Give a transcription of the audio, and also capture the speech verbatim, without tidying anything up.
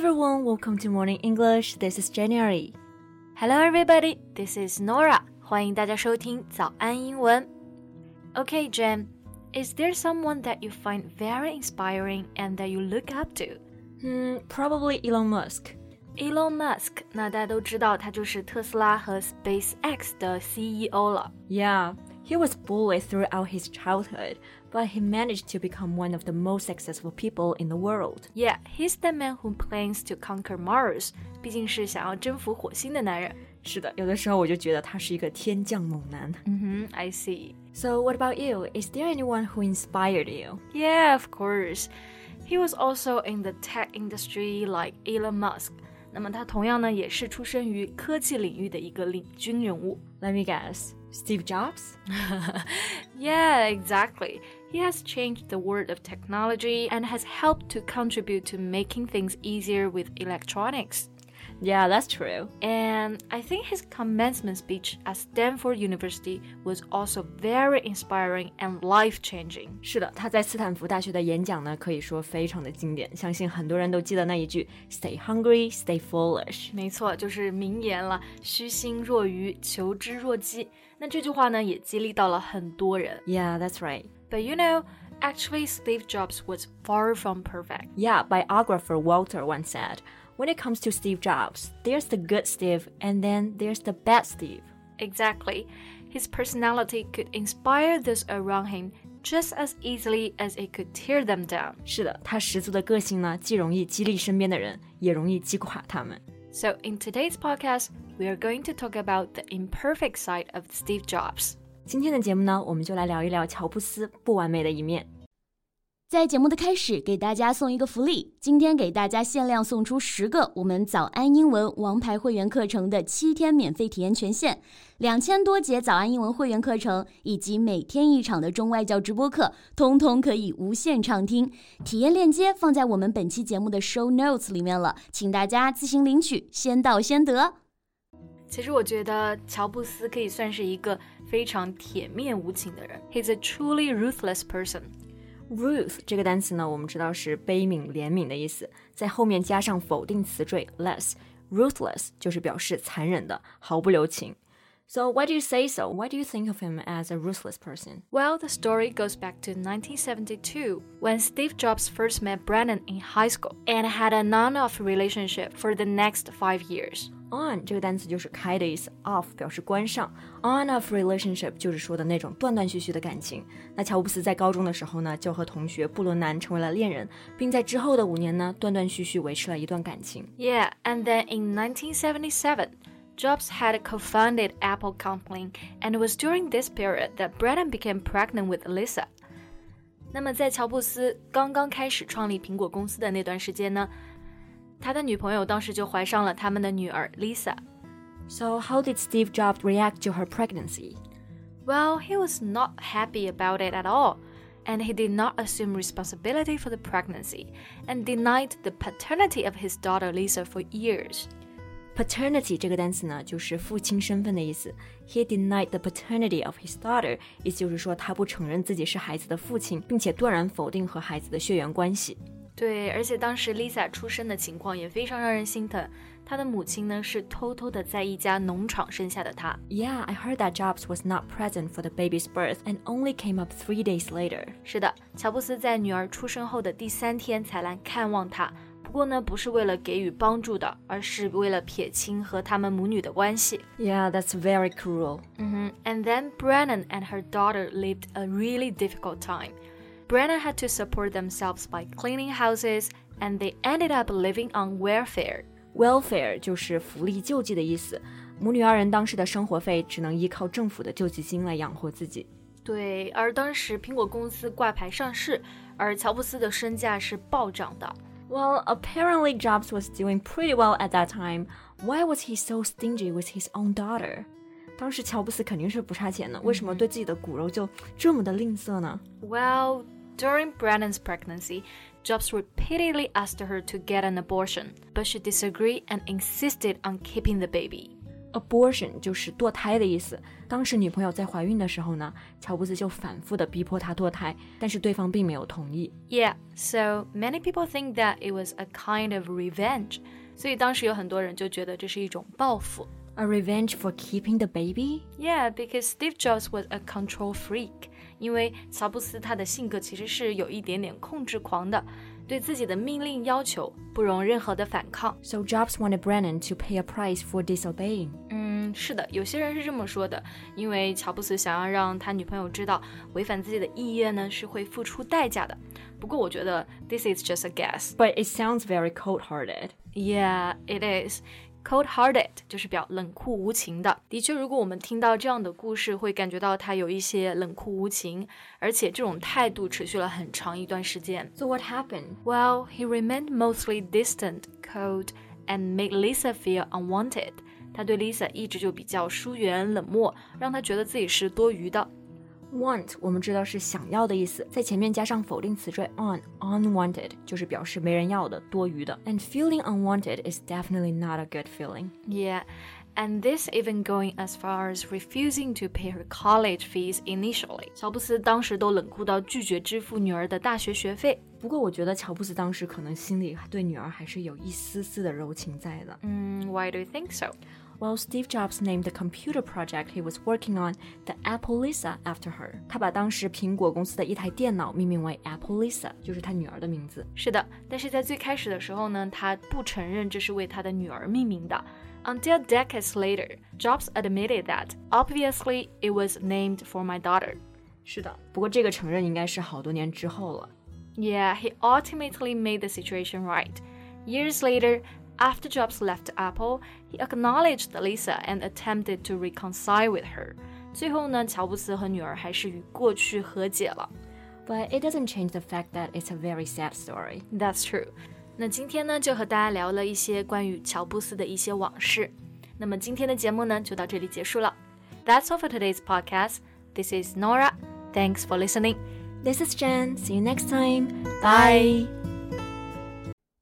everyone, welcome to Morning English. This is January. Hello everybody, this is Norah. 欢迎大家收听早安英文。Okay, Jen, is there someone that you find very inspiring and that you look up to? Hmm, probably Elon Musk. Elon Musk, 那大家都知道他就是特斯拉和 SpaceX 的 C E O 了。Yeah.He was bullied throughout his childhood, but he managed to become one of the most successful people in the world. Yeah, he's the man who plans to conquer Mars, 毕竟是想要征服火星的男人。是的，有的时候我就觉得他是一个天降猛男。嗯哼， I see. So what about you? Is there anyone who inspired you? Yeah, of course. He was also in the tech industry like Elon Musk.那么他同样呢也是出身于科技领域的一个领军人物。Let me guess, Steve Jobs? Yeah, exactly. He has changed the world of technology and has helped to contribute to making things easier with electronics. Yeah, that's true. And I think his commencement speech at Stanford University was also very inspiring and life-changing. 是的，他在斯坦福大学的演讲呢，可以说非常的经典，相信很多人都记得那一句 "Stay hungry, stay foolish." 没错，就是名言了，虚心若愚，求知若饥。那这句话呢，也激励到了很多人。Yeah, that's right. But you know.Actually, Steve Jobs was far from perfect. Yeah, biographer Walter once said, "When it comes to Steve Jobs, there's the good Steve, and then there's the bad Steve." Exactly. His personality could inspire those around him just as easily as it could tear them down. 是的，他十足的个性呢，既容易激励身边的人，也容易击垮他们。So in today's podcast, we are going to talk about the imperfect side of Steve Jobs.今天的节目呢，我们就来聊一聊乔布斯不完美的一面。在节目的开始，给大家送一个福利，今天给大家限量送出十个我们早安英文王牌会员课程的七天免费体验权限，两千多节早安英文会员课程以及每天一场的中外教直播课，通通可以无限畅听。体验链接放在我们本期节目的 show notes 里面了，请大家自行领取，先到先得。其实我觉得乔布斯可以算是一个非常铁面无情的人。 He's a truly ruthless person. Ruth 这个单词呢，我们知道是悲悯怜悯的意思，在后面加上否定词缀 less, ruthless 就是表示残忍的，毫不留情。So why do you say so? Why do you think of him as a ruthless person? Well, the story goes back to nineteen seventy-two, when Steve Jobs first met Brandon in high school and had a on-off relationship for the next five years. On 这个单词就是开的意思 ，off 表示关上 ，on-off relationship 就是说的那种断断续续的感情。那乔布斯在高中的时候呢，就和同学布伦南成为了恋人，并在之后的五年呢，断断续续维持了一段感情。Yeah, and then in nineteen seventy-seven.Jobs had co-founded Apple company, and it was during this period that Brennan became pregnant with Lisa. 那么在乔布斯刚刚开始创立苹果公司的那段时间呢，他的女朋友当时就怀上了他们的女儿 Lisa. So how did Steve Jobs react to her pregnancy? Well, he was not happy about it at all, and he did not assume responsibility for the pregnancy, and denied the paternity of his daughter Lisa for years.Paternity 这个单词呢，就是父亲身份的意思。He denied the paternity of his daughter， 意思就是说他不承认自己是孩子的父亲，并且断然否定和孩子的血缘关系。对，而且当时 Lisa 出生的情况也非常让人心疼。她的母亲呢，是偷偷的在一家农场生下的她。Yeah, I heard that Jobs was not present for the baby's birth and only came up three days later. 是的，乔布斯在女儿出生后的第三天才来看望她。不过呢，不是为了给予帮助的，而是为了撇清和他们母女的关系。Yeah, that's very cruel. Mm-hmm. And then Brennan and her daughter lived a really difficult time. Brennan had to support themselves by cleaning houses, and they ended up living on welfare. Welfare 就是福利救济的意思。母女二人当时的生活费只能依靠政府的救济金来养活自己。对，而当时苹果公司挂牌上市，而乔布斯的身价是暴涨的。Well, apparently Jobs was doing pretty well at that time. Why was he so stingy with his own daughter? 当时乔布斯肯定是不差钱的，为什么对自己的骨肉就这么的吝啬呢？ Well, during Brennan's pregnancy, Jobs repeatedly asked her to get an abortion, but she disagreed and insisted on keeping the baby. abortion 就是堕胎的意思。当时女朋友在怀孕的时候呢，乔布斯就反复的逼迫她堕胎，但是对方并没有同意。Yeah, so many people think that it was a kind of revenge. 所以当时有很多人就觉得这是一种报复。A revenge for keeping the baby? Yeah, because Steve Jobs was a control freak. 因为乔布斯他的性格其实是有一点点控制狂的，对自己的命令要求不容任何的反抗。So Jobs wanted Brennan to pay a price for disobeying. 嗯，是的，有些人是这么说的，因为乔布斯想要让他女朋友知道，违反自己的意愿呢是会付出代价的。不过我觉得 this is just a guess. But it sounds very cold-hearted. Yeah, it is.Cold-hearted 就是表冷酷无情的。的确，如果我们听到这样的故事，会感觉到他有一些冷酷无情，而且这种态度持续了很长一段时间。So what happened? Well, he remained mostly distant, cold, and made Lisa feel unwanted. 他对 Lisa 一直就比较疏远冷漠，让她觉得自己是多余的。Want 我们知道是想要的意思，在前面加上否定词缀 on, unwanted 就是表示没人要的、多余的。And feeling unwanted is definitely not a good feeling. Yeah, and this even going as far as refusing to pay her college fees initially. 乔布斯当时都冷酷到拒绝支付女儿的大学学费。不过我觉得乔布斯当时可能心里对女儿还是有一丝丝的柔情在的。嗯 why do you think so?Well, Steve Jobs named the computer project he was working on the Apple Lisa after her. 他把当时苹果公司的一台电脑命名为 Apple Lisa, 就是他女儿的名字。是的，但是在最开始的时候呢，他不承认这是为他的女儿命名的。Until decades later, Jobs admitted that, obviously, it was named for my daughter. 是的，不过这个承认应该是好多年之后了。Yeah, he ultimately made the situation right. Years later,After Jobs left Apple, he acknowledged Lisa and attempted to reconcile with her. 最后呢，乔布斯和女儿还是与过去和解了。But it doesn't change the fact that it's a very sad story. That's true. 那今天呢，就和大家聊了一些关于乔布斯的一些往事。那么今天的节目呢，就到这里结束了。That's all for today's podcast. This is Norah. Thanks for listening. This is Jen. See you next time. Bye.